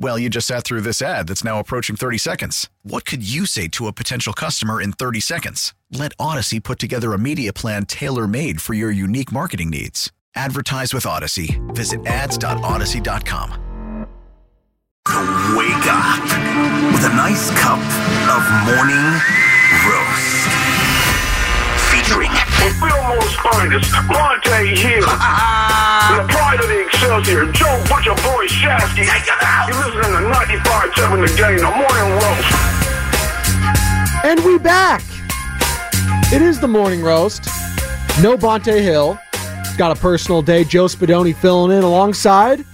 Well, you just sat through this ad that's now approaching 30 seconds. What could you say to a potential customer in 30 seconds? Let Odyssey put together a media plan tailor-made for your unique marketing needs. Advertise with Odyssey. Visit ads.odyssey.com. Wake up with a nice cup of morning roast. Featuring Fillmore's finest, Monte Hill. The pride of the Excelsior, Joe Butcher, Boy Shasky. You're listening to 957 the game, the morning roast. And we back. It is the morning roast. No Bonta Hill. Got a personal day. Joe Spadoni filling in alongside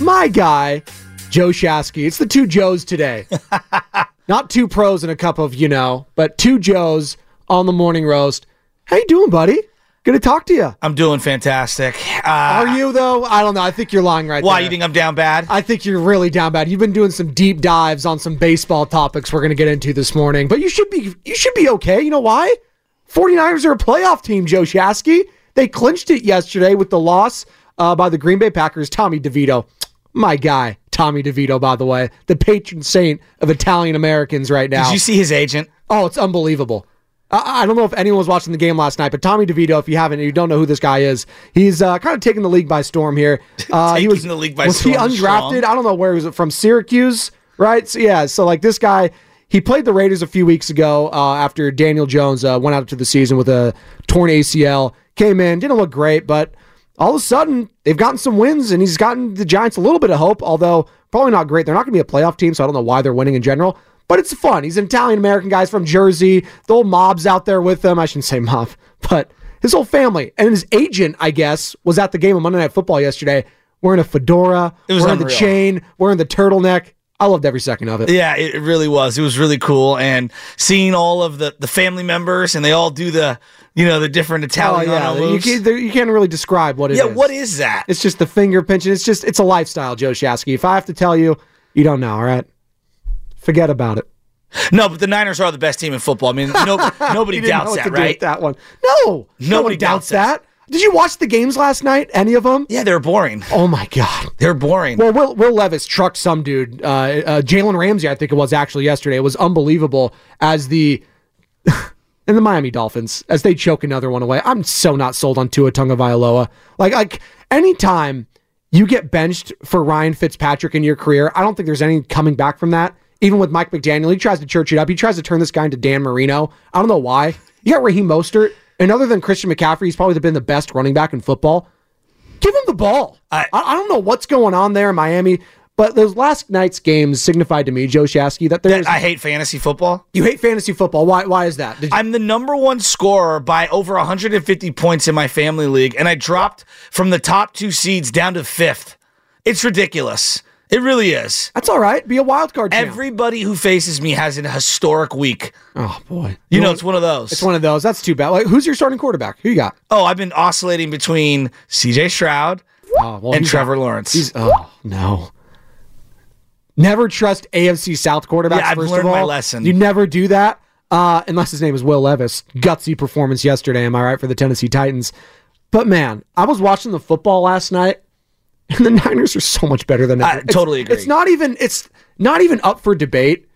my guy, Joe Shasky. It's the two Joes today. Not two pros and a cup of, but two Joes on the morning roast. How you doing, buddy? Good to talk to you. I'm doing fantastic. Are you, though? I don't know. I think you're lying right there. Why? You think I'm down bad? I think you're really down bad. You've been doing some deep dives on some baseball topics we're going to get into this morning. But you should be okay. You know why? 49ers are a playoff team, Joe Shasky. They clinched it yesterday with the loss by the Green Bay Packers. Tommy DeVito, my guy, Tommy DeVito, by the way, the patron saint of Italian-Americans right now. Did you see his agent? Oh, it's unbelievable. I don't know if anyone was watching the game last night, but Tommy DeVito, if you haven't, you don't know who this guy is. He's kind of taking the league by storm here. He was undrafted? Strong. I don't know where he was from, Syracuse, right? So, yeah, this guy... He played the Raiders a few weeks ago after Daniel Jones went out to the season with a torn ACL. Came in, didn't look great, but all of a sudden, they've gotten some wins, and he's gotten the Giants a little bit of hope, although probably not great. They're not going to be a playoff team, so I don't know why they're winning in general, but it's fun. He's an Italian-American guy from Jersey. The whole mob's out there with him. I shouldn't say mob, but his whole family. And his agent, I guess, was at the game of Monday Night Football yesterday wearing a fedora, wearing the chain, wearing the turtleneck. I loved every second of it. Yeah, it really was. It was really cool. And seeing all of the family members, and they all do the different Italian. Oh, yeah. You can't really describe what it is. Yeah, what is that? It's just the finger pinching. It's a lifestyle, Joe Shasky. If I have to tell you, you don't know, all right? Forget about it. No, but the Niners are the best team in football. I mean, nobody doubts that, right? That one. No. Nobody doubts that. Did you watch the games last night? Any of them? Yeah, they were boring. Oh, my God. They're boring. Well, Will Levis trucked some dude. Jalen Ramsey, I think it was actually yesterday. It was unbelievable and the Miami Dolphins, as they choke another one away. I'm so not sold on Tua Tagovailoa. Like anytime you get benched for Ryan Fitzpatrick in your career, I don't think there's any coming back from that. Even with Mike McDaniel, he tries to church it up. He tries to turn this guy into Dan Marino. I don't know why. You got Raheem Mostert. And other than Christian McCaffrey, he's probably been the best running back in football. Give him the ball. I don't know what's going on there in Miami, but those last night's games signified to me, Joe Shasky, that I hate fantasy football. You hate fantasy football. Why is that? I'm the number one scorer by over 150 points in my family league, and I dropped from the top two seeds down to fifth. It's ridiculous. It really is. That's all right. Be a wild card champ. Everybody who faces me has an historic week. Oh, boy. It's one of those. It's one of those. That's too bad. Who's your starting quarterback? Who you got? Oh, I've been oscillating between C.J. Stroud and Trevor Lawrence. No. Never trust AFC South quarterbacks, first of all. I've learned my lesson. You never do that, unless his name is Will Levis. Gutsy performance yesterday, am I right, for the Tennessee Titans. But, man, I was watching the football last night. And the Niners are so much better than ever. I totally agree. It's not even up for debate.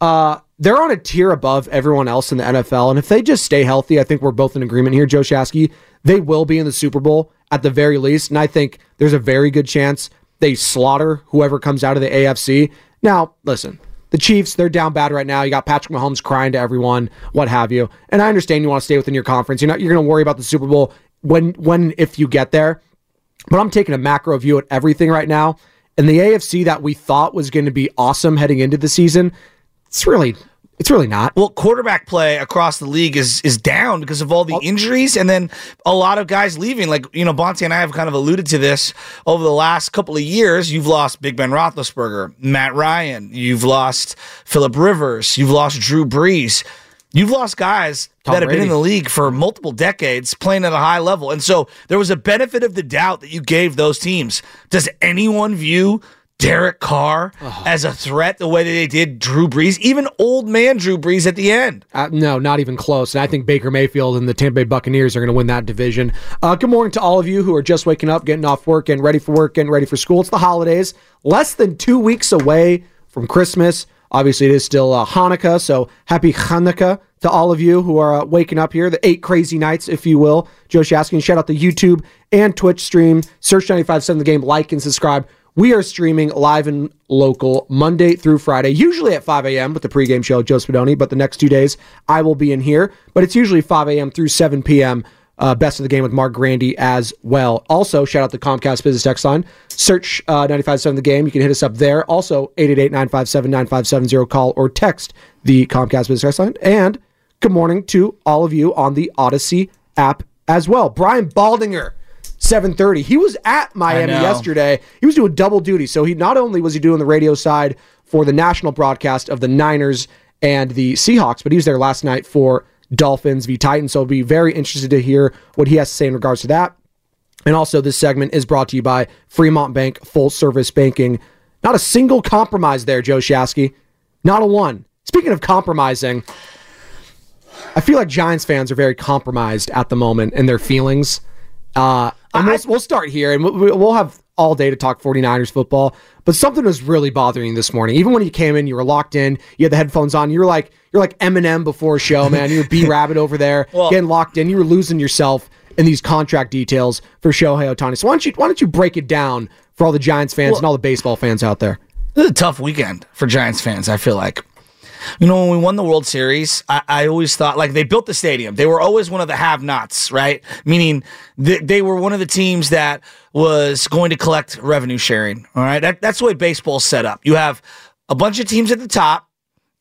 They're on a tier above everyone else in the NFL. And if they just stay healthy, I think we're both in agreement here, Joe Shasky. They will be in the Super Bowl at the very least. And I think there's a very good chance they slaughter whoever comes out of the AFC. Now, listen, The Chiefs, they're down bad right now. You got Patrick Mahomes crying to everyone, what have you. And I understand you want to stay within your conference. You're going to worry about the Super Bowl if you get there. But I'm taking a macro view at everything right now. And the AFC that we thought was going to be awesome heading into the season, it's really not. Well, quarterback play across the league is down because of all the injuries and then a lot of guys leaving. Like, Bonta and I have kind of alluded to this over the last couple of years. You've lost Big Ben Roethlisberger, Matt Ryan. You've lost Phillip Rivers. You've lost Drew Brees. You've lost guys that have been in the league for multiple decades playing at a high level. And so there was a benefit of the doubt that you gave those teams. Does anyone view Derek Carr as a threat the way that they did Drew Brees, even old man Drew Brees at the end? No, not even close. And I think Baker Mayfield and the Tampa Bay Buccaneers are going to win that division. Good morning to all of you who are just waking up, getting off work, and ready for work, and ready for school. It's the holidays. Less than 2 weeks away from Christmas. Obviously, it is still Hanukkah, so happy Hanukkah to all of you who are waking up here. The 8 crazy nights, if you will. Joe Shaskin, shout out the YouTube and Twitch stream. Search 957 the game, like and subscribe. We are streaming live and local Monday through Friday, usually at 5 a.m. with the pregame show, Joe Spadoni, but the next 2 days I will be in here. But it's usually 5 a.m. through 7 p.m. Best of the Game with Mark Grandy as well. Also, shout out the Comcast Business text line. Search 957 the game. You can hit us up there. Also, 888-957-9570. Call or text the Comcast Business text line. And good morning to all of you on the Odyssey app as well. Brian Baldinger. 7:30. He was at Miami yesterday. He was doing double duty. So he not only was he doing the radio side for the national broadcast of the Niners and the Seahawks, but he was there last night for Dolphins v. Titans. So I'll be very interested to hear what he has to say in regards to that. And also, this segment is brought to you by Fremont Bank, full service banking. Not a single compromise there, Joe Shasky. Not a one. Speaking of compromising, I feel like Giants fans are very compromised at the moment in their feelings. And we'll start here, and we'll have all day to talk 49ers football, but something was really bothering you this morning. Even when you came in, you were locked in, you had the headphones on, you're like Eminem before a show, man. You were B-Rabbit over there, getting locked in. You were losing yourself in these contract details for Shohei Ohtani. So why don't you break it down for all the Giants fans and all the baseball fans out there? This is a tough weekend for Giants fans, I feel like. When we won the World Series, I always thought, like, they built the stadium. They were always one of the have-nots, right? Meaning they were one of the teams that was going to collect revenue sharing, all right? That's the way baseball's set up. You have a bunch of teams at the top,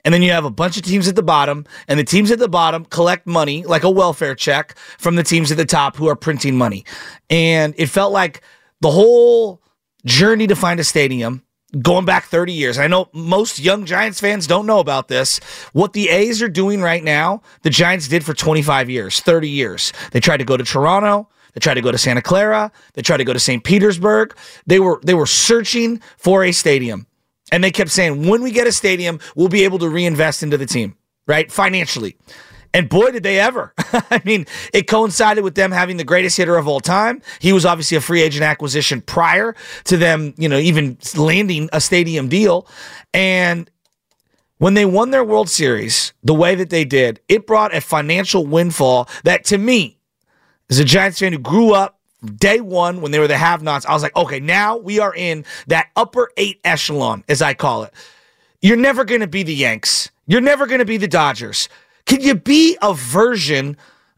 and then you have a bunch of teams at the bottom, and the teams at the bottom collect money, like a welfare check, from the teams at the top who are printing money. And it felt like the whole journey to find a stadium, going back 30 years. I know most young Giants fans don't know about this. What the A's are doing right now, the Giants did for 25 years, 30 years. They tried to go to Toronto. They tried to go to Santa Clara. They tried to go to St. Petersburg. They were searching for a stadium. And they kept saying, when we get a stadium, we'll be able to reinvest into the team, right? Financially. And boy, did they ever. I mean, it coincided with them having the greatest hitter of all time. He was obviously a free agent acquisition prior to them, even landing a stadium deal. And when they won their World Series the way that they did, it brought a financial windfall that, to me, as a Giants fan who grew up day one when they were the have-nots, I was like, okay, now we are in that upper eight echelon, as I call it. You're never going to be the Yanks. You're never going to be the Dodgers. Can you be a version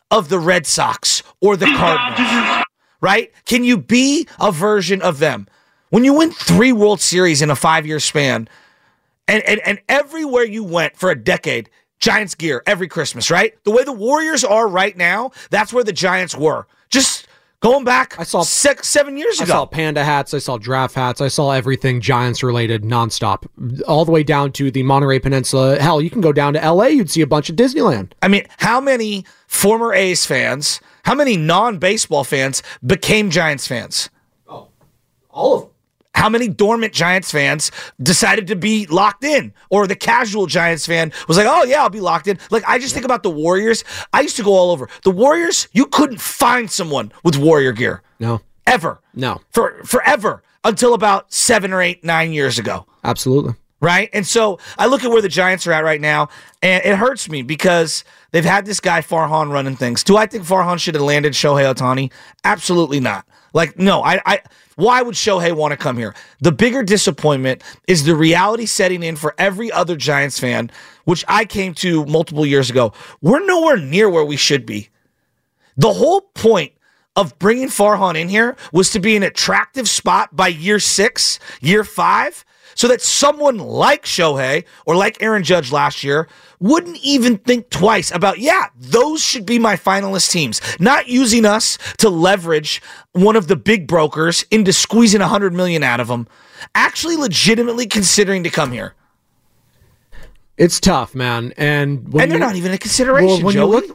of the Red Sox or the Cardinals, right? Can you be a version of them? When you win 3 World Series in a 5-year span, and everywhere you went for a decade, Giants gear every Christmas, right? The way the Warriors are right now, that's where the Giants were. Just going back 7 years ago. I saw panda hats. I saw giraffe hats. I saw everything Giants-related nonstop, all the way down to the Monterey Peninsula. Hell, you can go down to L.A., you'd see a bunch of Disneyland. I mean, how many former A's fans, how many non-baseball fans became Giants fans? Oh, all of them. How many dormant Giants fans decided to be locked in? Or the casual Giants fan was like, oh, yeah, I'll be locked in. Like, I just think about the Warriors. I used to go all over. The Warriors, you couldn't find someone with Warrior gear. No. Ever. No. Forever. Until about 7 or 8, 9 years ago. Absolutely. right? And so I look at where the Giants are at right now, and it hurts me because they've had this guy Farhan running things. Do I think Farhan should have landed Shohei Ohtani? Absolutely not. Like, no, why would Shohei want to come here? The bigger disappointment is the reality setting in for every other Giants fan, which I came to multiple years ago. We're nowhere near where we should be. The whole point of bringing Farhan in here was to be an attractive spot by year 6, year 5, so that someone like Shohei or like Aaron Judge last year wouldn't even think twice about, yeah, those should be my finalist teams. Not using us to leverage one of the big brokers into squeezing $100 million out of them. Actually legitimately considering to come here. It's tough, man. And they're not even a consideration, Joey.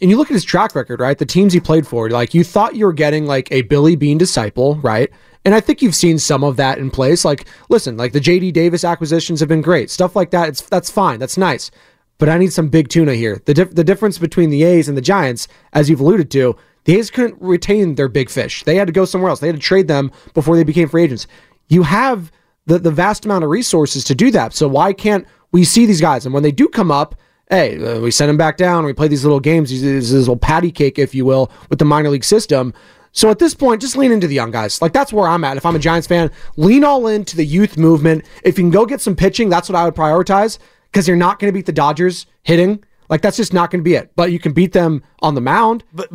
And you look at his track record, right? The teams he played for, like, you thought you were getting, like, a Billy Bean disciple, right? And I think you've seen some of that in place. Like, listen, like, the J.D. Davis acquisitions have been great. Stuff like that, that's fine. That's nice. But I need some big tuna here. The difference between the A's and the Giants, as you've alluded to, the A's couldn't retain their big fish. They had to go somewhere else. They had to trade them before they became free agents. You have the vast amount of resources to do that. So why can't we see these guys? And when they do come up, hey, we send them back down. We play these little games, these little patty cake, if you will, with the minor league system. So at this point, just lean into the young guys. Like, that's where I'm at. If I'm a Giants fan, lean all into the youth movement. If you can go get some pitching, that's what I would prioritize, because you're not going to beat the Dodgers hitting. Like, that's just not going to be it. But you can beat them on the mound. But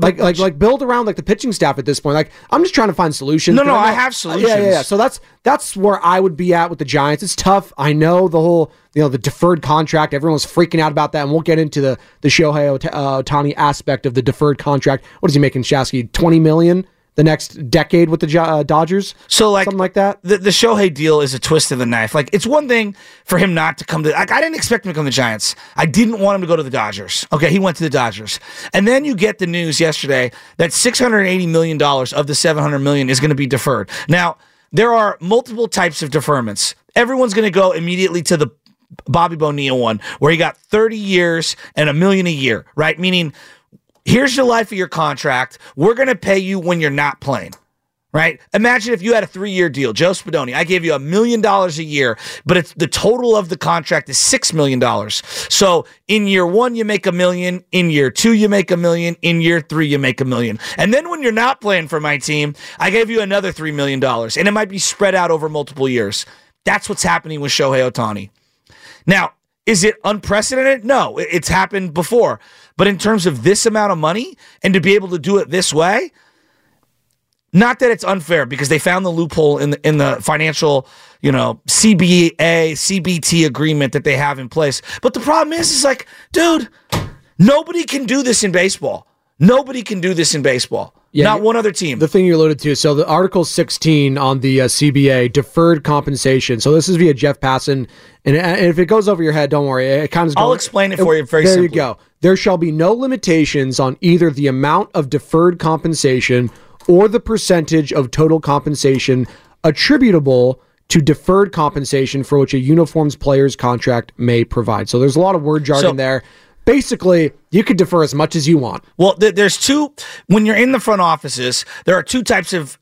build around, like, the pitching staff at this point. Like, I'm just trying to find solutions. No, I have solutions. Yeah. So that's where I would be at with the Giants. It's tough. I know the whole, the deferred contract. Everyone's freaking out about that. And we'll get into the Shohei Ohtani aspect of the deferred contract. What is he making, Shasky? $20 million the next decade with the Dodgers? So, like, something like that? The Shohei deal is a twist of the knife. Like, it's one thing for him not to come to... Like, I didn't expect him to come to the Giants. I didn't want him to go to the Dodgers. Okay, he went to the Dodgers. And then you get the news yesterday that $680 million of the $700 million is going to be deferred. Now, there are multiple types of deferments. Everyone's going to go immediately to the Bobby Bonilla one, where he got 30 years and $1 million a year, right? Meaning... here's your life of your contract. We're going to pay you when you're not playing, right? Imagine if you had a 3-year deal. Joe Spadoni, I gave you $1 million a year, but it's the total of the contract is $6 million. So in year 1, you make $1 million. In year 2, you make $1 million. In year 3, you make $1 million. And then when you're not playing for my team, I gave you another $3 million, and it might be spread out over multiple years. That's what's happening with Shohei Ohtani. Now, is it unprecedented? No, it's happened before. But in terms of this amount of money and to be able to do it this way, not that it's unfair, because they found the loophole in the financial, CBA, CBT agreement that they have in place. But the problem is like, dude, nobody can do this in baseball. Nobody can do this in baseball. Yeah, not one other team. The thing you alluded to, so the Article 16 on the CBA, deferred compensation. So this is via Jeff Passan, and if it goes over your head, don't worry. It kind of I'll explain it for you very simply. There you go. There shall be no limitations on either the amount of deferred compensation or the percentage of total compensation attributable to deferred compensation for which a uniforms player's contract may provide. So there's a lot of word jargon there. Basically, you could defer as much as you want. Well, there's two. When you're in the front offices, there are two types of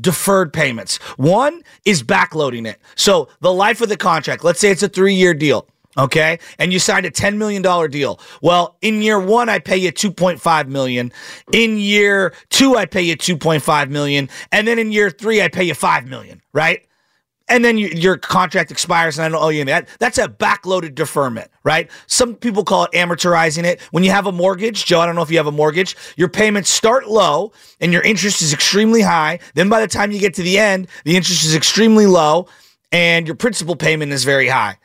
deferred payments. One is backloading it. So the life of the contract, let's say it's a 3-year deal, okay? And you signed a $10 million deal. Well, in year 1, I pay you $2.5 million. In year 2, I pay you $2.5 million. And then in year 3, I pay you $5 million, right? And then your contract expires, and I don't owe you anything. That's a backloaded deferment, right? Some people call it amortizing it. When you have a mortgage, Joe, I don't know if you have a mortgage, your payments start low, and your interest is extremely high. Then by the time you get to the end, the interest is extremely low, and your principal payment is very high.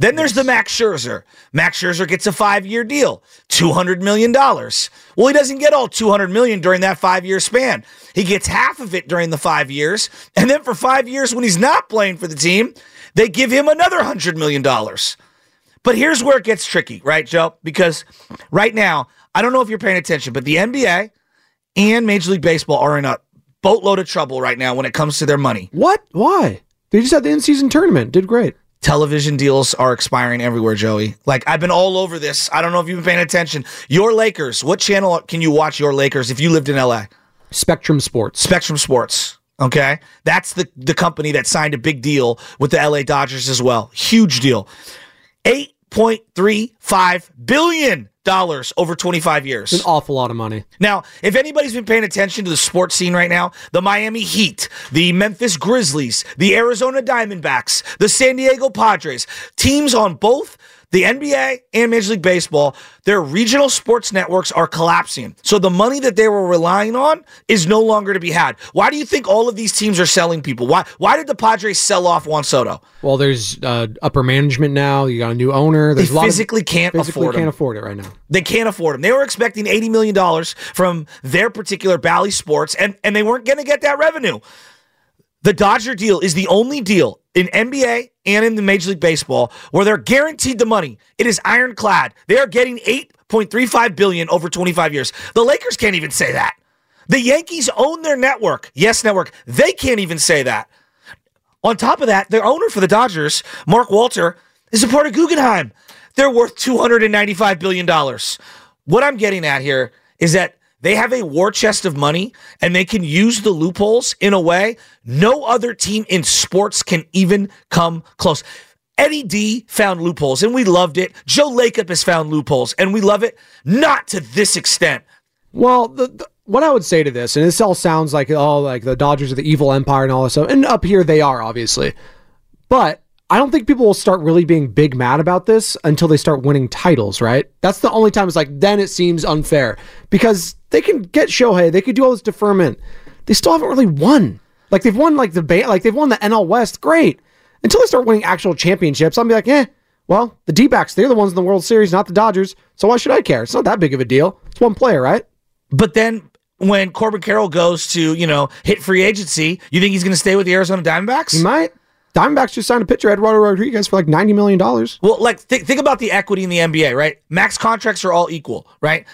Then there's the Max Scherzer. Max Scherzer gets a 5-year deal, $200 million. Well, he doesn't get all $200 million during that 5-year span. He gets half of it during the 5 years. And then for 5 years, when he's not playing for the team, they give him another $100 million. But here's where it gets tricky, right, Joe? Because right now, I don't know if you're paying attention, but the NBA and Major League Baseball are in a boatload of trouble right now when it comes to their money. What? Why? They just had the in-season tournament. Did great. Television deals are expiring everywhere, Joey. Like, I've been all over this. I don't know if you've been paying attention. Your Lakers, what channel can you watch your Lakers if you lived in LA? Spectrum Sports. Okay, that's the company that signed a big deal with the LA Dodgers as well. Huge deal. $8.35 billion over 25 years. An awful lot of money. Now, if anybody's been paying attention to the sports scene right now, the Miami Heat, the Memphis Grizzlies, the Arizona Diamondbacks, the San Diego Padres, teams on both the NBA and Major League Baseball, their regional sports networks are collapsing. So the money that they were relying on is no longer to be had. Why do you think all of these teams are selling people? Why did the Padres sell off Juan Soto? Well, there's upper management now. You got a new owner. There's they physically can't afford it right now. They can't afford him. They were expecting $80 million from their particular Bally Sports, and they weren't going to get that revenue. The Dodger deal is the only deal in NBA and in the Major League Baseball where they're guaranteed the money. It is ironclad. They are getting $8.35 billion over 25 years. The Lakers can't even say that. The Yankees own their network. Yes, network. They can't even say that. On top of that, their owner for the Dodgers, Mark Walter, is a part of Guggenheim. They're worth $295 billion. What I'm getting at here is that they have a war chest of money, and they can use the loopholes in a way no other team in sports can even come close. Eddie D found loopholes, and we loved it. Joe Lacob has found loopholes, and we love it. Not to this extent. Well, what I would say to this, and this all sounds like, oh, like the Dodgers are the evil empire and all this stuff, and up here they are, obviously. But I don't think people will start really being big mad about this until they start winning titles, right? That's the only time it's like, then it seems unfair. Because they can get Shohei, they could do all this deferment. They still haven't really won. Like, they've won like they've won the NL West, great. Until they start winning actual championships, I'll be like, eh, well, the D-backs, they're the ones in the World Series, not the Dodgers, so why should I care? It's not that big of a deal. It's one player, right? But then when Corbin Carroll goes to, hit free agency, you think he's going to stay with the Arizona Diamondbacks? He might. Diamondbacks just signed a pitcher, Eduardo Rodriguez, for like $90 million. Well, like, think about the equity in the NBA, right? Max contracts are all equal, right?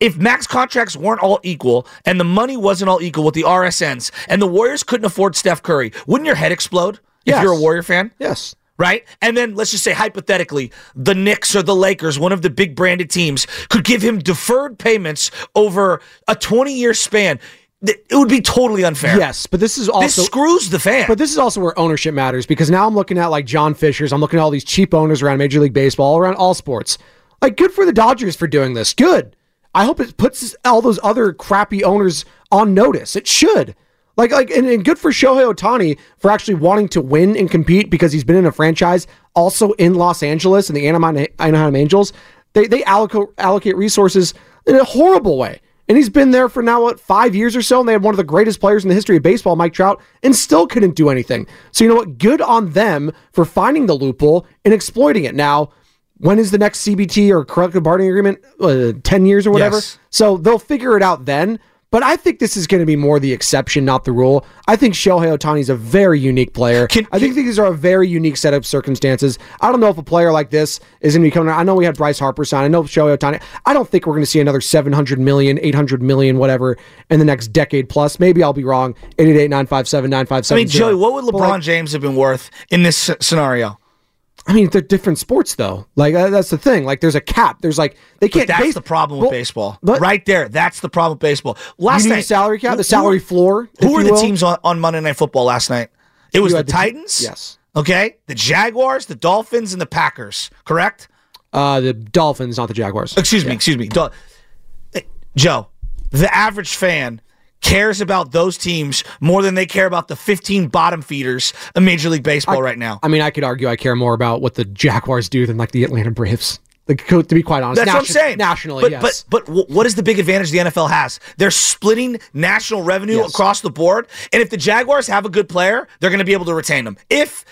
If max contracts weren't all equal and the money wasn't all equal with the RSNs and the Warriors couldn't afford Steph Curry, wouldn't your head explode if you're a Warrior fan? Yes. Right? And then let's just say hypothetically, the Knicks or the Lakers, one of the big branded teams, could give him deferred payments over a 20-year span. It would be totally unfair. Yes, but this is also... This screws the fan. But this is also where ownership matters, because now I'm looking at like John Fisher's, I'm looking at all these cheap owners around Major League Baseball, around all sports. Like, good for the Dodgers for doing this. Good. I hope it puts all those other crappy owners on notice. It should. And good for Shohei Ohtani for actually wanting to win and compete, because he's been in a franchise also in Los Angeles and the Anaheim Angels. They allocate resources in a horrible way. And he's been there for now, 5 years or so, and they had one of the greatest players in the history of baseball, Mike Trout, and still couldn't do anything. So you know what? Good on them for finding the loophole and exploiting it. Now, when is the next CBT or collective bargaining agreement? 10 years or whatever? Yes. So they'll figure it out then. But I think this is going to be more the exception, not the rule. I think Shohei Ohtani is a very unique player. I think these are a very unique set of circumstances. I don't know if a player like this is going to be coming out. I know we had Bryce Harper sign. I know Shohei Ohtani. I don't think we're going to see another $700 million, $800 million, whatever, in the next decade plus. Maybe I'll be wrong. 888-957-9570. I mean, Joey, what would LeBron James have been worth in this scenario? I mean, they're different sports, though. Like, that's the thing. Like, there's a cap. There's like, they can't. But that's the problem with baseball. Right there. That's the problem with baseball. Last night, the salary cap, the salary floor. Who were the teams on Monday Night Football last night? It was the Titans. Yes. Okay. The Jaguars, the Dolphins, and the Packers. Correct? The Dolphins, not the Jaguars. Excuse me. Joe, the average fan cares about those teams more than they care about the 15 bottom feeders of Major League Baseball right now. I mean, I could argue I care more about what the Jaguars do than like the Atlanta Braves. Like, to be quite honest. That's what I'm saying. Nationally, yes. But what is the big advantage the NFL has? They're splitting national revenue across the board, and if the Jaguars have a good player, they're going to be able to retain them. If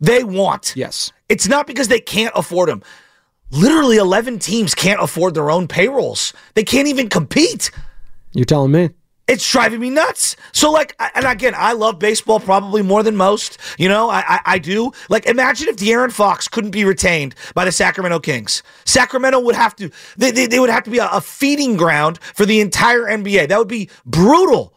they want. Yes. It's not because they can't afford them. Literally 11 teams can't afford their own payrolls. They can't even compete. You're telling me. It's driving me nuts. So, like, and again, I love baseball probably more than most. I do. Like, imagine if De'Aaron Fox couldn't be retained by the Sacramento Kings. Sacramento would have to, they would have to be a feeding ground for the entire NBA. That would be brutal.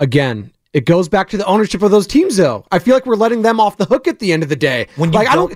Again, It goes back to the ownership of those teams, though. I feel like we're letting them off the hook at the end of the day. When you like, I don't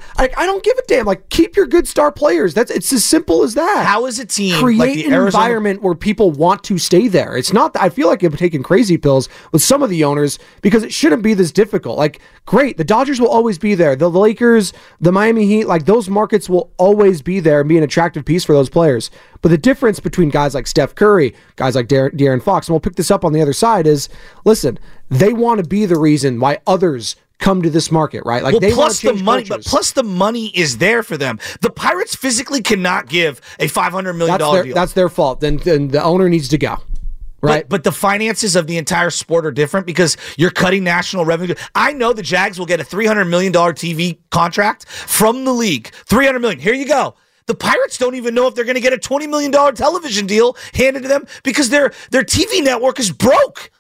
give a damn. Like, keep your good star players. It's as simple as that. How is a team create like the Arizona environment where people want to stay there? It's not. I feel like I'm taking crazy pills with some of the owners because it shouldn't be this difficult. Like, great, the Dodgers will always be there. The Lakers, the Miami Heat, like those markets will always be there and be an attractive piece for those players. But the difference between guys like Steph Curry, guys like De'Aaron Fox, and we'll pick this up on the other side is, listen, they want to be the reason why others come to this market, right? Like, well, they plus the money, but plus the money is there for them. The Pirates physically cannot give a $500 million deal. That's their fault. Then the owner needs to go. Right. But the finances of the entire sport are different because you're cutting national revenue. I know the Jags will get a $300 million TV contract from the league. $300 million. Here you go. The Pirates don't even know if they're going to get a $20 million television deal handed to them because their TV network is broke.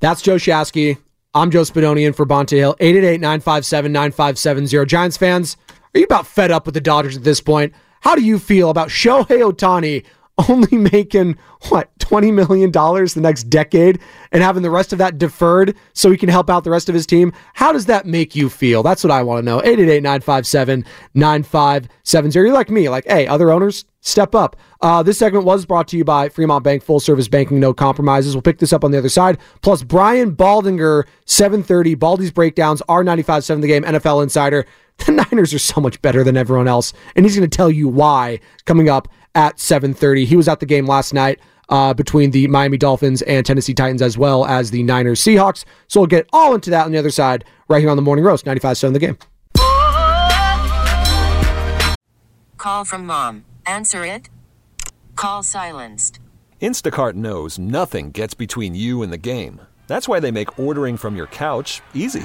That's Joe Shasky. I'm Joe Spadoni in for Bonte Hill. 888-957-9570. Giants fans, are you about fed up with the Dodgers at this point? How do you feel about Shohei Ohtani only making, what, $20 million the next decade and having the rest of that deferred so he can help out the rest of his team? How does that make you feel? That's what I want to know. 888-957-9570. You're like me, like, hey, other owners, step up. This segment was brought to you by Fremont Bank, full-service banking, no compromises. We'll pick this up on the other side. Plus, Brian Baldinger, 7:30, Baldy's Breakdowns, R957 the game, NFL Insider. The Niners are so much better than everyone else, and he's going to tell you why coming up at 7:30. He was at the game last night between the Miami Dolphins and Tennessee Titans, as well as the Niners Seahawks. So we'll get all into that on the other side right here on The Morning Roast, 95.7 the game. Call from mom. Answer it. Call silenced. Instacart knows nothing gets between you and the game. That's why they make ordering from your couch easy.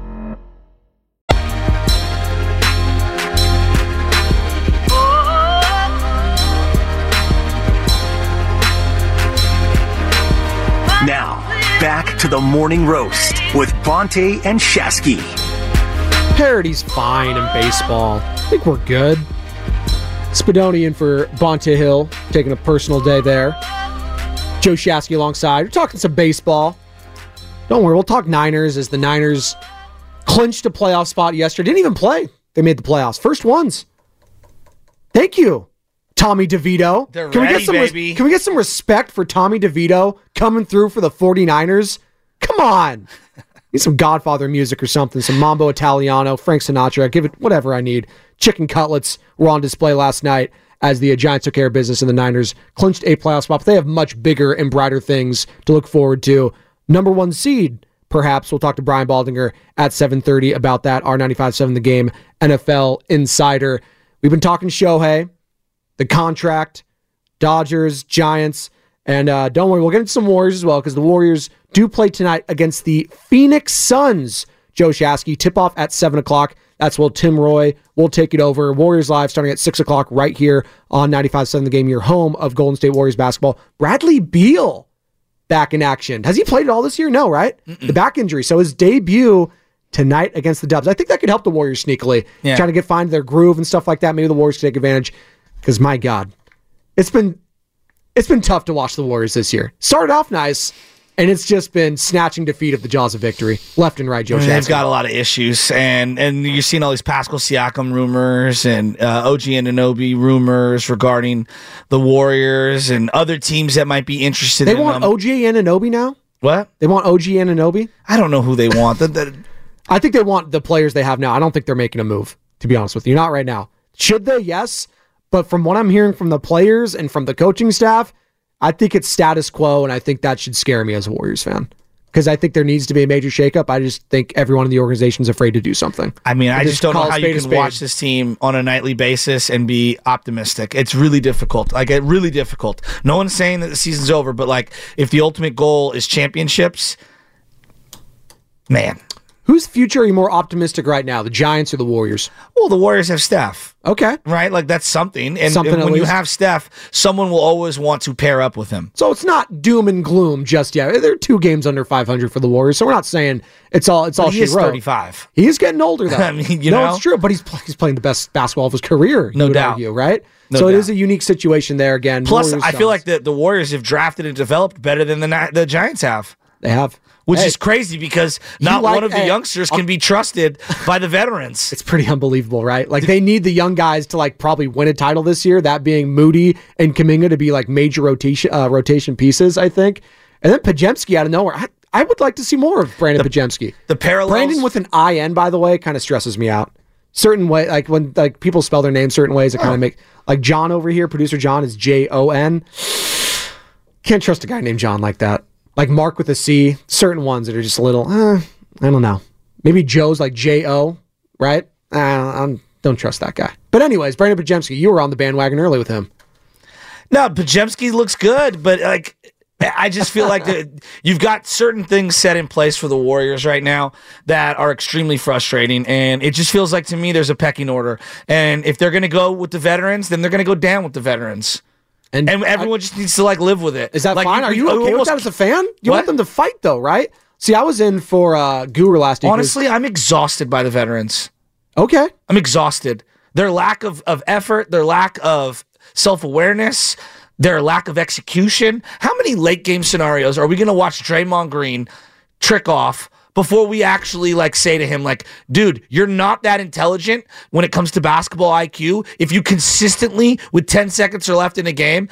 Now, back to The Morning Roast with Bonta and Shasky. Parity's fine in baseball. I think we're good. Spadoni in for Bonta Hill, taking a personal day there. Joe Shasky alongside. We're talking some baseball. Don't worry, we'll talk Niners as the Niners clinched a playoff spot yesterday. Didn't even play. They made the playoffs. First ones. Thank you, Tommy DeVito. Can we get some respect for Tommy DeVito coming through for the 49ers? Come on. Need some Godfather music or something. Some Mambo Italiano, Frank Sinatra. Give it whatever I need. Chicken cutlets were on display last night as the Giants took care of business and the Niners clinched a playoff spot. But they have much bigger and brighter things to look forward to. Number one seed, perhaps. We'll talk to Brian Baldinger at 7:30 about that. R95.7 The Game, NFL Insider. We've been talking Shohei, the contract, Dodgers, Giants, and don't worry, we'll get into some Warriors as well because the Warriors do play tonight against the Phoenix Suns. Joe Shasky, tip-off at 7 o'clock. That's where Tim Roy will take it over. Warriors Live starting at 6 o'clock right here on 95.7 The Game, your home of Golden State Warriors basketball. Bradley Beal back in action. Has he played at all this year? No, right? Mm-mm. The back injury. So his debut tonight against the Dubs. I think that could help the Warriors sneakily. Yeah. Trying to find their groove and stuff like that. Maybe the Warriors can take advantage. Because, my God, it's been tough to watch the Warriors this year. Started off nice, and it's just been snatching defeat at the jaws of victory, left and right, Joe Shasky. They've got a lot of issues, and you're seeing all these Pascal Siakam rumors and OG Anunoby rumors regarding the Warriors and other teams that might be interested in them. They want OG Anunoby now? What? They want OG Anunoby? I don't know who they want. I think they want the players they have now. I don't think they're making a move, to be honest with you. Not right now. Should they? Yes. But from what I'm hearing from the players and from the coaching staff, I think it's status quo, and I think that should scare me as a Warriors fan, because I think there needs to be a major shakeup. I just think everyone in the organization is afraid to do something. I mean, I just don't know how you can watch this team on a nightly basis and be optimistic. It's really difficult. Like, it's really difficult. No one's saying that the season's over, but, like, if the ultimate goal is championships, man. Whose future are you more optimistic right now, the Giants or the Warriors? Well, the Warriors have Steph. Okay. Right? Like, that's something. And when you have Steph, someone will always want to pair up with him. So it's not doom and gloom just yet. They're 2 games under 500 for the Warriors, so we're not saying it's all she wrote. He is 35. He is getting older, though. I mean, you know? No, it's true, but he's playing the best basketball of his career, no doubt. Argue, right? No so doubt. It is a unique situation there, again. Plus, I feel like the Warriors have drafted and developed better than the Giants have. They have. Which is crazy because not one of the youngsters can be trusted by the veterans. It's pretty unbelievable, right? Like, they need the young guys to, like, probably win a title this year, that being Moody and Kuminga to be, like, major rotation pieces, I think. And then Pajemski out of nowhere. I would like to see more of Brandon Pajemski. The parallels. Brandon with an I-N, by the way, kind of stresses me out. Certain way, like, when, like, people spell their name certain ways, it kind of make, like, John over here, producer John, is J-O-N. Can't trust a guy named John like that. Like Mark with a C, certain ones that are just a little, I don't know. Maybe Joe's like J-O, right? I don't trust that guy. But anyways, Brandon Pajemski, you were on the bandwagon early with him. No, Pajemski looks good, but like I just feel like you've got certain things set in place for the Warriors right now that are extremely frustrating, and it just feels like to me there's a pecking order. And if they're going to go with the veterans, then they're going to go down with the veterans. And everyone just needs to, like, live with it. Is that like, fine? Are you okay with that as a fan? You want them to fight, though, right? See, I was in for Guru last week. Honestly, I'm exhausted by the veterans. Okay. I'm exhausted. Their lack of effort, their lack of self-awareness, their lack of execution. How many late-game scenarios are we going to watch Draymond Green trick off before we actually, like, say to him, like, dude, you're not that intelligent when it comes to basketball IQ. If you consistently, with 10 seconds or left in a game,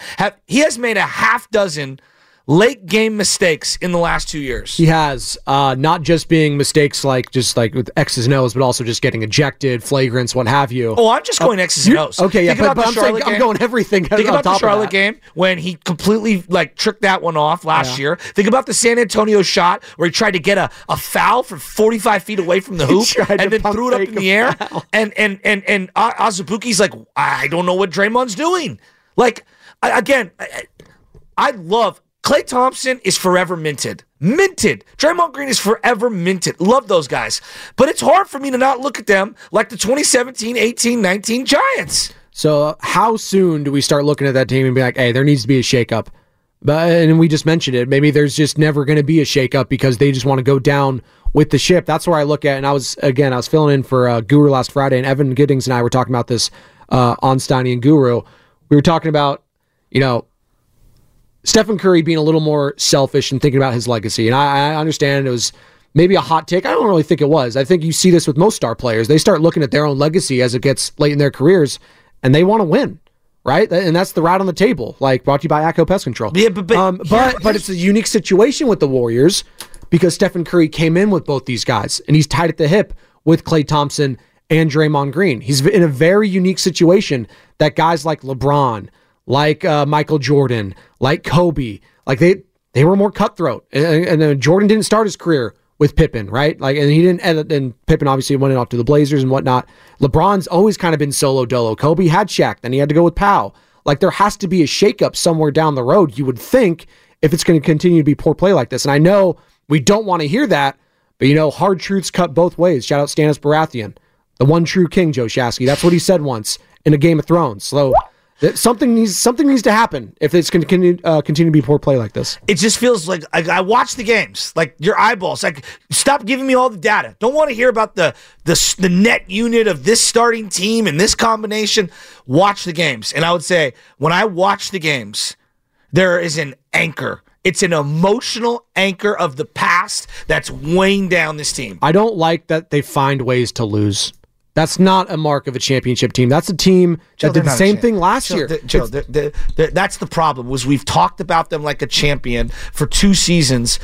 he has made a half dozen late game mistakes in the last 2 years. He has, not just being mistakes like just like with X's and O's, but also just getting ejected, flagrants, what have you. Oh, I'm just going X's and O's. Okay, yeah, but I'm saying I'm going everything. Think about the Charlotte game when he completely like tricked that one off last year. Think about the San Antonio shot where he tried to get a foul from 45 feet away from the hoop and then threw it up in the air. And Azubuki's like, I don't know what Draymond's doing. Like, I love. Klay Thompson is forever minted. Minted. Draymond Green is forever minted. Love those guys. But it's hard for me to not look at them like the 2017, 18, 19 Giants. So how soon do we start looking at that team and be like, hey, there needs to be a shakeup? And we just mentioned it. Maybe there's just never going to be a shakeup because they just want to go down with the ship. That's where I look at. And I was filling in for Guru last Friday, and Evan Giddings and I were talking about this on Steiny and Guru. We were talking about, you know, Stephen Curry being a little more selfish and thinking about his legacy. And I understand it was maybe a hot take. I don't really think it was. I think you see this with most star players. They start looking at their own legacy as it gets late in their careers, and they want to win, right? And that's the route on the table, like brought to you by ACCO Pest Control. Yeah, but it's a unique situation with the Warriors because Stephen Curry came in with both these guys, and he's tied at the hip with Klay Thompson and Draymond Green. He's in a very unique situation that guys like LeBron, like Michael Jordan, like Kobe, like they were more cutthroat. And Jordan didn't start his career with Pippen, right? Like, and he didn't. And Pippen obviously went off to the Blazers and whatnot. LeBron's always kind of been solo dolo. Kobe had Shaq, then he had to go with Powell. Like, there has to be a shakeup somewhere down the road. You would think if it's going to continue to be poor play like this. And I know we don't want to hear that, but you know, hard truths cut both ways. Shout out Stannis Baratheon, the one true king, Joe Shasky. That's what he said once in a Game of Thrones. So. Something needs to happen if it's going to continue to be poor play like this. It just feels like I watch the games, like your eyeballs. Like, stop giving me all the data. Don't want to hear about the net unit of this starting team and this combination. Watch the games. And I would say when I watch the games, there is an anchor. It's an emotional anchor of the past that's weighing down this team. I don't like that they find ways to lose. That's not a mark of a championship team. That's a team that did the same thing last year. That's the problem, was we've talked about them like a champion for 2 seasons,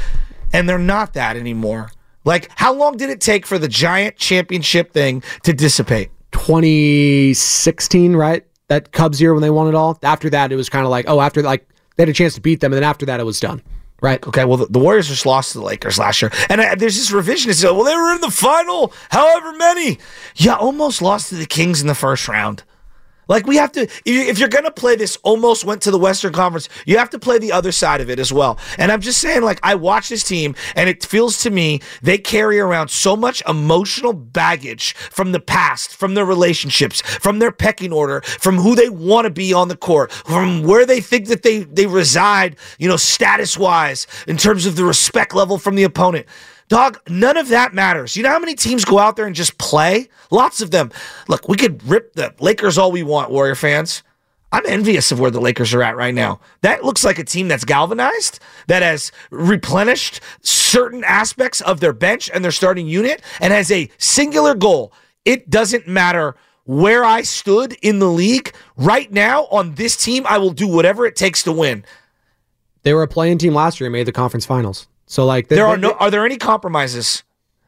and they're not that anymore. Like, how long did it take for the Giant championship thing to dissipate? 2016, right? That Cubs year when they won it all. After that, it was kind of like, They had a chance to beat them, and then after that, it was done. Right. Okay, well, the Warriors just lost to the Lakers last year. And there's this revisionist. Well, they were in the final, however many. Yeah, almost lost to the Kings in the first round. Like, we have to, if you're going to play this almost went to the Western Conference, you have to play the other side of it as well. And I'm just saying, like, I watch this team, and it feels to me they carry around so much emotional baggage from the past, from their relationships, from their pecking order, from who they want to be on the court, from where they think that they reside, you know, status-wise, in terms of the respect level from the opponent. Dog, none of that matters. You know how many teams go out there and just play? Lots of them. Look, we could rip the Lakers all we want, Warrior fans. I'm envious of where the Lakers are at right now. That looks like a team that's galvanized, that has replenished certain aspects of their bench and their starting unit, and has a singular goal. It doesn't matter where I stood in the league. Right now, on this team, I will do whatever it takes to win. They were a play-in team last year and made the conference finals. So like are there any compromises?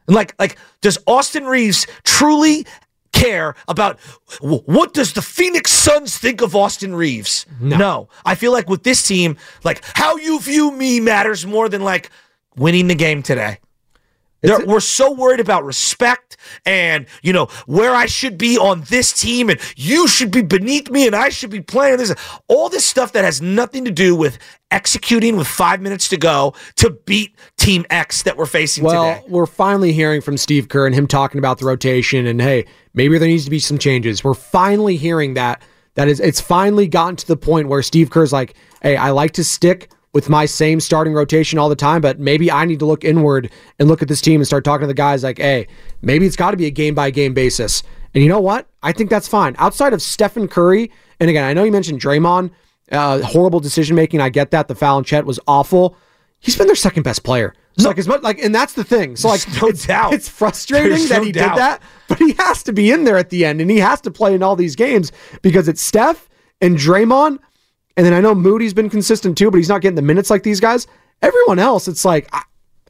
Like does Austin Reeves truly care about what does the Phoenix Suns think of Austin Reeves? No. I feel like with this team, like how you view me matters more than like winning the game today. We're so worried about respect and, you know, where I should be on this team and you should be beneath me and I should be playing this. All this stuff that has nothing to do with executing with 5 minutes to go to beat Team X that we're facing today. Well, we're finally hearing from Steve Kerr and him talking about the rotation and, hey, maybe there needs to be some changes. We're finally hearing that. It's finally gotten to the point where Steve Kerr's like, hey, I like to stick with my same starting rotation all the time, but maybe I need to look inward and look at this team and start talking to the guys like, hey, maybe it's got to be a game-by-game basis. And you know what? I think that's fine. Outside of Stephen Curry, and again, I know you mentioned Draymond, horrible decision-making. I get that. The foul on Chet was awful. He's been their second-best player. So like as much like, and that's the thing. So like, it's frustrating that he did that, but he has to be in there at the end, and he has to play in all these games because it's Steph and Draymond. And then I know Moody's been consistent too, but he's not getting the minutes like these guys. Everyone else, it's like,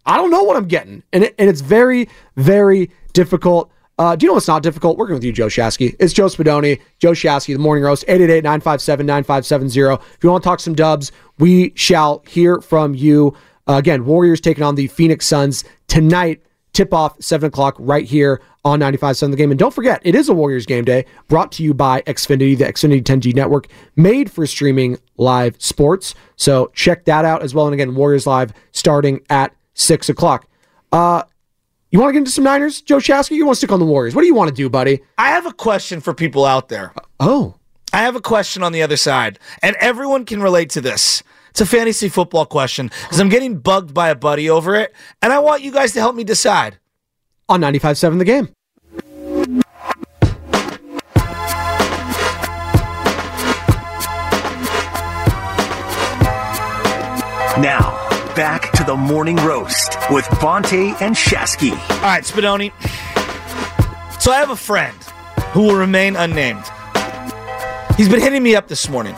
I don't know what I'm getting. And it's very, very difficult. Do you know what's not difficult? Working with you, Joe Shasky. It's Joe Spadoni, Joe Shasky, The Morning Roast, 888-957-9570. If you want to talk some dubs, we shall hear from you. Again, Warriors taking on the Phoenix Suns tonight. Tip-off, 7 o'clock, right here on 95.7 The Game. And don't forget, it is a Warriors game day, brought to you by Xfinity, the Xfinity 10G network, made for streaming live sports. So check that out as well. And again, Warriors Live starting at 6 o'clock. You want to get into some Niners, Joe Shasky? You want to stick on the Warriors? What do you want to do, buddy? I have a question for people out there. I have a question on the other side, and everyone can relate to this. It's a fantasy football question because I'm getting bugged by a buddy over it, and I want you guys to help me decide. On 95.7 The Game. Now, back to The Morning Roast with Bonta and Shasky. All right, Spadoni. So I have a friend who will remain unnamed. He's been hitting me up this morning.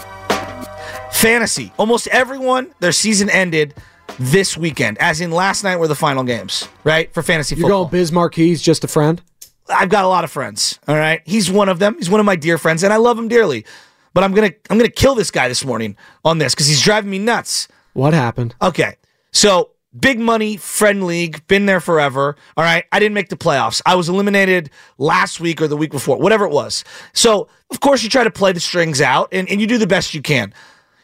Fantasy. Almost everyone, their season ended this weekend, as in last night were the final games, right? For fantasy football. You're going Biz Marquis, just a friend? I've got a lot of friends, all right? He's one of them. He's one of my dear friends, and I love him dearly. But I'm gonna kill this guy this morning on this because he's driving me nuts. What happened? Okay, so big money, friend league, been there forever, all right? I didn't make the playoffs. I was eliminated last week or the week before, whatever it was. So, of course, you try to play the strings out, and you do the best you can.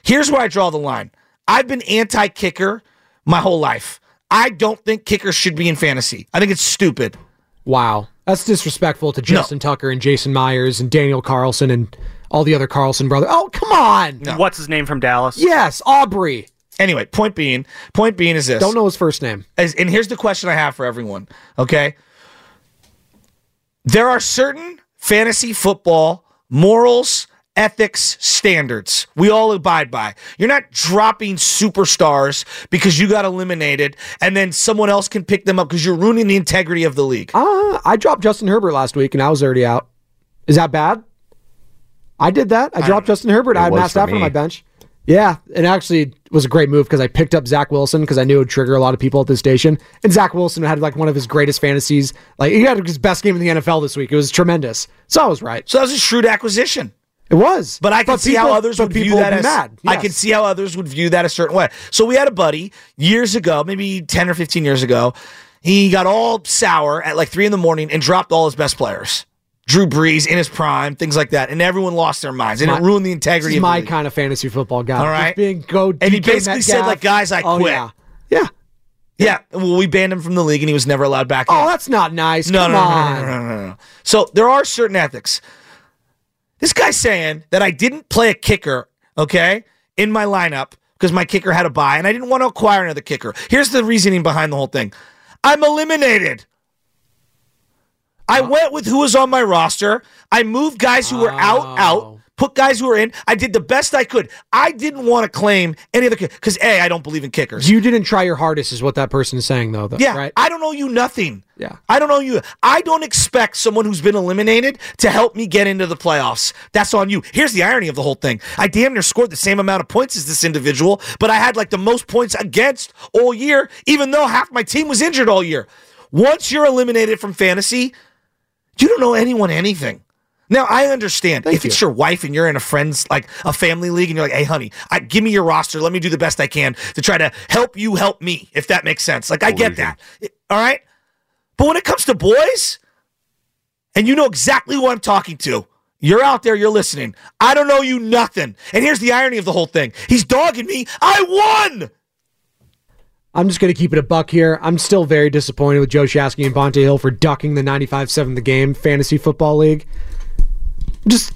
Here's where I draw the line. I've been anti-kicker my whole life. I don't think kickers should be in fantasy. I think it's stupid. Wow. That's disrespectful to Justin Tucker and Jason Myers and Daniel Carlson and all the other Carlson brothers. Oh, come on. No. What's his name from Dallas? Yes, Aubrey. Anyway, point being is this. Don't know his first name. And here's the question I have for everyone, okay? There are certain fantasy football morals, ethics, standards we all abide by. You're not dropping superstars because you got eliminated and then someone else can pick them up because you're ruining the integrity of the league. I dropped Justin Herbert last week and I was already out. Is that bad? I did that. I dropped Justin Herbert. I had Matt Stafford on my bench. Yeah, it actually was a great move because I picked up Zach Wilson because I knew it would trigger a lot of people at this station. And Zach Wilson had like one of his greatest fantasies. Like he had his best game in the NFL this week. It was tremendous. So I was right. So that was a shrewd acquisition. It was. But I could see how others would view that as mad. Yes. I could see how others would view that a certain way. So we had a buddy years ago, maybe 10 or 15 years ago. He got all sour at like 3 in the morning and dropped all his best players. Drew Brees in his prime, things like that. And everyone lost their minds. And it ruined the integrity of my league. Kind of fantasy football guy. All right. And he basically said, like, guys, I quit. Yeah. Well, we banned him from the league and he was never allowed back in. Oh, that's not nice. No. So there are certain ethics. This guy's saying that I didn't play a kicker, okay, in my lineup because my kicker had a bye and I didn't want to acquire another kicker. Here's the reasoning behind the whole thing. I'm eliminated. I went with who was on my roster. I moved guys who were out, put guys who were in. I did the best I could. I didn't want to claim any other kicker because, A, I don't believe in kickers. You didn't try your hardest is what that person is saying, though. Yeah, right? I don't owe you nothing. Yeah, I don't owe you. I don't expect someone who's been eliminated to help me get into the playoffs. That's on you. Here's the irony of the whole thing. I damn near scored the same amount of points as this individual, but I had like the most points against all year, even though half my team was injured all year. Once you're eliminated from fantasy, you don't owe anyone anything. Now, I understand if it's your wife and you're in a friend's, like a family league, and you're like, hey, honey, give me your roster. Let me do the best I can to try to help you help me, if that makes sense. Like, I get that. All right? But when it comes to boys, and you know exactly who I'm talking to, you're out there, you're listening. I don't owe you nothing. And here's the irony of the whole thing. He's dogging me. I won! I'm just going to keep it a buck here. I'm still very disappointed with Joe Shasky and Monte Hill for ducking the 957 the game fantasy football league. Just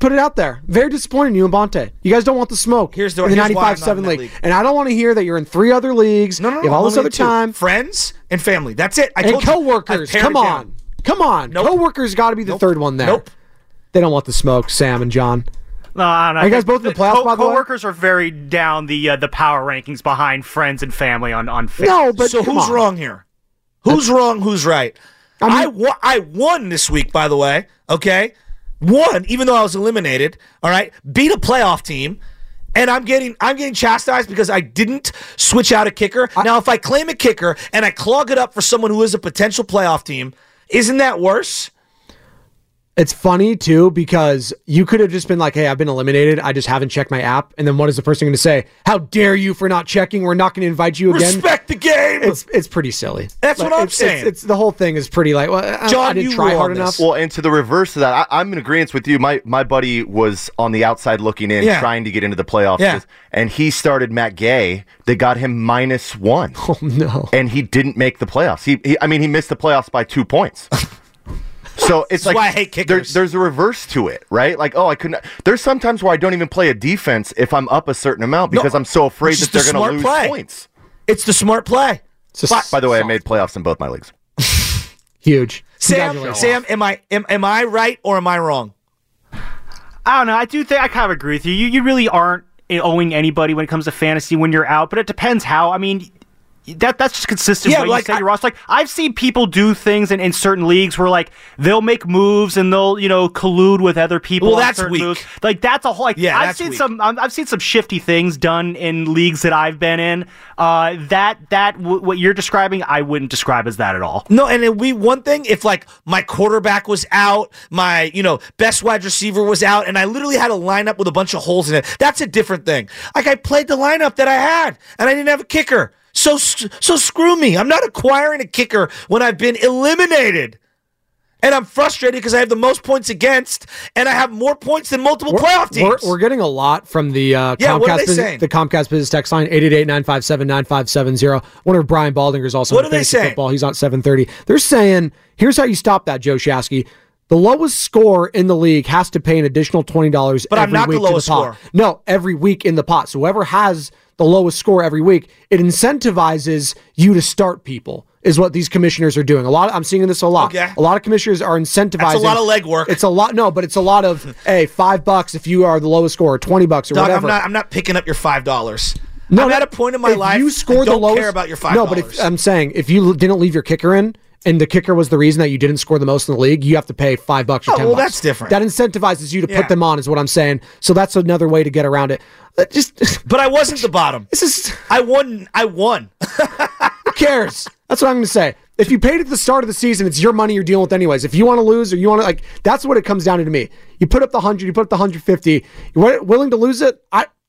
put it out there. Very disappointed in you and Bonta. You guys don't want the smoke. Here's the 957 league. And I don't want to hear that you're in 3 other leagues. No, you have all this other time. Friends and family. That's it. And coworkers. Come on. Nope. Coworkers got to be the third one there. Nope. They don't want the smoke, Sam and John. No, are you guys both in the playoffs, by the way? Coworkers are very down the power rankings behind friends and family on fans. No, but so who's wrong here? Who's wrong? Who's right? I won this week, by the way. Okay. One, even though I was eliminated, all right, beat a playoff team, and I'm getting chastised because I didn't switch out a kicker. Now, if I claim a kicker and I clog it up for someone who is a potential playoff team, isn't that worse? It's funny, too, because you could have just been like, hey, I've been eliminated. I just haven't checked my app. And then what is the person going to say? How dare you for not checking? We're not going to invite you again. Respect the game. It's pretty silly. That's what I'm saying. It's the whole thing is pretty like, well, John, I didn't try hard enough. Well, and to the reverse of that, I'm in agreement with you. My buddy was on the outside looking in, trying to get into the playoffs. Yeah. And he started Matt Gay. They got him -1. Oh, no. And he didn't make the playoffs. He missed the playoffs by 2 points. So it's like why I hate kickers. There's a reverse to it, right? Like, I couldn't. There's sometimes where I don't even play a defense if I'm up a certain amount because I'm so afraid that they're going to lose points. It's the smart play. By the way, I made playoffs in both my leagues. Huge. Sam, am I right or am I wrong? I don't know. I do think I kind of agree with you. You really aren't owing anybody when it comes to fantasy when you're out, but it depends how. I mean. That's just consistent with what you say, Ross. Like, I've seen people do things in certain leagues where, like, they'll make moves and they'll, collude with other people. Well, that's weak. Moves. Like, that's a whole, like, yeah, I've seen some shifty things done in leagues that I've been in. What you're describing, I wouldn't describe as that at all. No, and one thing, if, like, my quarterback was out, my, best wide receiver was out, and I literally had a lineup with a bunch of holes in it, that's a different thing. Like, I played the lineup that I had, and I didn't have a kicker. So screw me. I'm not acquiring a kicker when I've been eliminated. And I'm frustrated because I have the most points against, and I have more points than multiple playoff teams. We're getting a lot from the Comcast Business text line, 888-957-9570. One of Brian Baldinger is also on fantasy football. He's on 730. They're saying, here's how you stop that, Joe Shasky. The lowest score in the league has to pay an additional $20 every week to the pot. But I'm not the lowest score. No, every week in the pot. So whoever has the lowest score every week, it incentivizes you to start people, is what these commissioners are doing. I'm seeing this a lot. Okay. A lot of commissioners are incentivizing. That's a lot of legwork. It's a lot of, hey, $5 if you are the lowest score, or $20 or whatever. I'm not picking up your $5. No, I'm at a point in my life, care about your $5. No, but I'm saying, if you didn't leave your kicker in, and the kicker was the reason that you didn't score the most in the league, you have to pay $5 or $10. Well, that's different. That incentivizes you to put them on, is what I'm saying. So that's another way to get around it. But I wasn't the bottom. I won. Who cares? That's what I'm going to say. If you paid at the start of the season, it's your money you're dealing with anyways. If you want to lose or you want to, like, that's what it comes down to me. You put up the 100, you put up the 150. You're willing to lose it?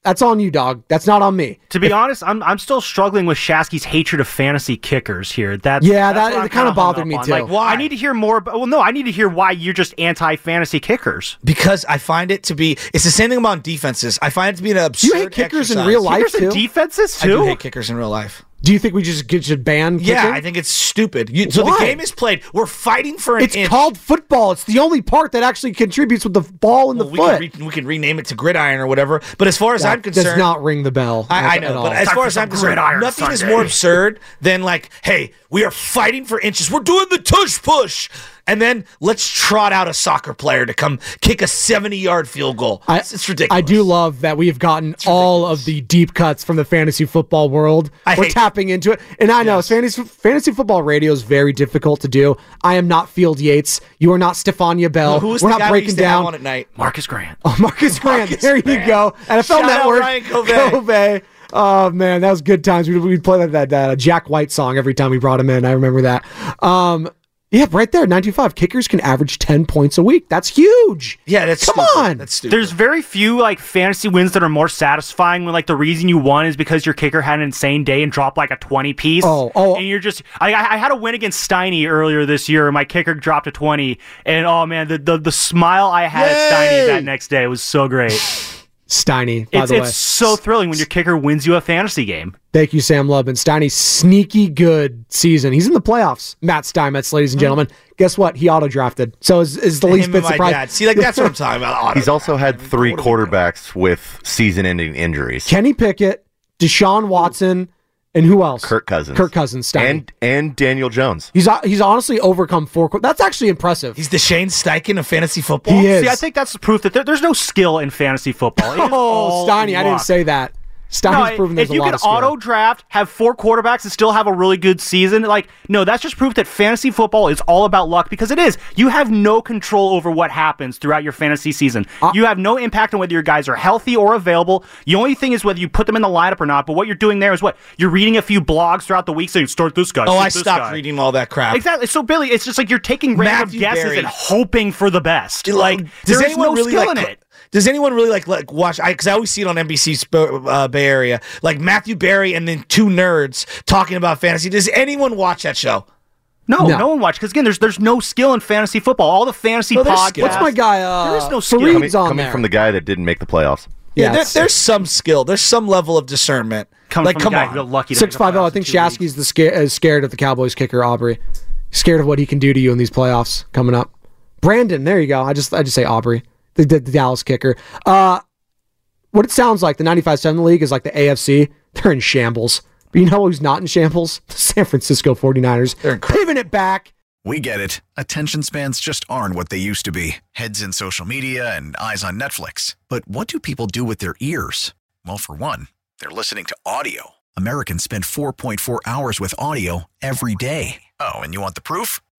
That's on you, dog. That's not on me. To be honest, I'm still struggling with Shasky's hatred of fantasy kickers here. That's it kind of bothered me too. Like, why? I need to hear more. I need to hear why you're just anti-fantasy kickers. Because I find it to be. It's the same thing about defenses. I find it to be an absurd. Do you hate kickers exercise. In real life kickers too? And defenses too. I do hate kickers in real life. Do you think we just should ban kicking? Yeah, I think it's stupid. The game is played. We're fighting for an inch. It's called football. It's the only part that actually contributes with the ball in the foot. We can rename it to gridiron or whatever. But as far as I'm concerned... does not ring the bell. I know, but as far as I'm concerned, nothing is more absurd than like, hey, we are fighting for inches. We're doing the tush push. And then let's trot out a soccer player to come kick a 70-yard field goal. It's ridiculous. I do love that we have gotten all of the deep cuts from the fantasy football world. We're tapping into it. And I know fantasy football radio is very difficult to do. I am not Field Yates. You are not Stefania Bell. No, we're not breaking down on at night. Marcus Grant. Oh, Marcus Grant. There you go. NFL Network. Ryan Covey. Oh, man, that was good times. We'd play that Jack White song every time we brought him in. I remember that. Yeah, right there, 925. Kickers can average 10 points a week. That's huge. Yeah, that's Come on. That's stupid. There's very few like fantasy wins that are more satisfying when like the reason you won is because your kicker had an insane day and dropped like a 20-piece. Oh. And you're just I had a win against Steiny earlier this year, and my kicker dropped a 20. And oh man, the smile I had at Steiny that next day was so great. Steiny, by the way. It's so thrilling when your kicker wins you a fantasy game. Thank you, Sam Lubin. Steiny's sneaky good season. He's in the playoffs. Matt Steinmetz, ladies and gentlemen. Guess what? He auto-drafted. So is the least bit surprised. See, like, that's what I'm talking about. He's also had three quarterbacks with season-ending injuries. Kenny Pickett, Deshaun Watson, and who else? Kirk Cousins. Steiny. And Daniel Jones. He's honestly overcome four. That's actually impressive. He's the Shane Steichen of fantasy football. He is. See, I think that's the proof that there's no skill in fantasy football. Oh, Steiny, I didn't say that. Steiny's proven there's a lot of skill. If you can auto-draft, have four quarterbacks, and still have a really good season, that's just proof that fantasy football is all about luck, because it is. You have no control over what happens throughout your fantasy season. You have no impact on whether your guys are healthy or available. The only thing is whether you put them in the lineup or not, but what you're doing there is what? You're reading a few blogs throughout the week, so you start this guy. Oh, I stopped reading all that crap. Exactly. So, Billy, it's just like you're taking random guesses and hoping for the best. Like, there is no skill in it. Does anyone really like watch? Because I always see it on NBC Bay Area, like Matthew Berry and then two nerds talking about fantasy. Does anyone watch that show? No one watched, because again, there's no skill in fantasy football. All the fantasy podcasts. What's my guy? There is no skill. Coming from the guy that didn't make the playoffs. Yeah, there's some skill. There's some level of discernment. Come on, lucky 650. I think Shasky's scared of the Cowboys kicker Aubrey. Scared of what he can do to you in these playoffs coming up. Brandon, there you go. I just say Aubrey. The Dallas kicker. What it sounds like, the 957 league is like the AFC. They're in shambles. But you know who's not in shambles? The San Francisco 49ers. They're piving it back. We get it. Attention spans just aren't what they used to be. Heads in social media and eyes on Netflix. But what do people do with their ears? Well, for one, they're listening to audio. Americans spend 4.4 hours with audio every day. Oh, and you want the proof?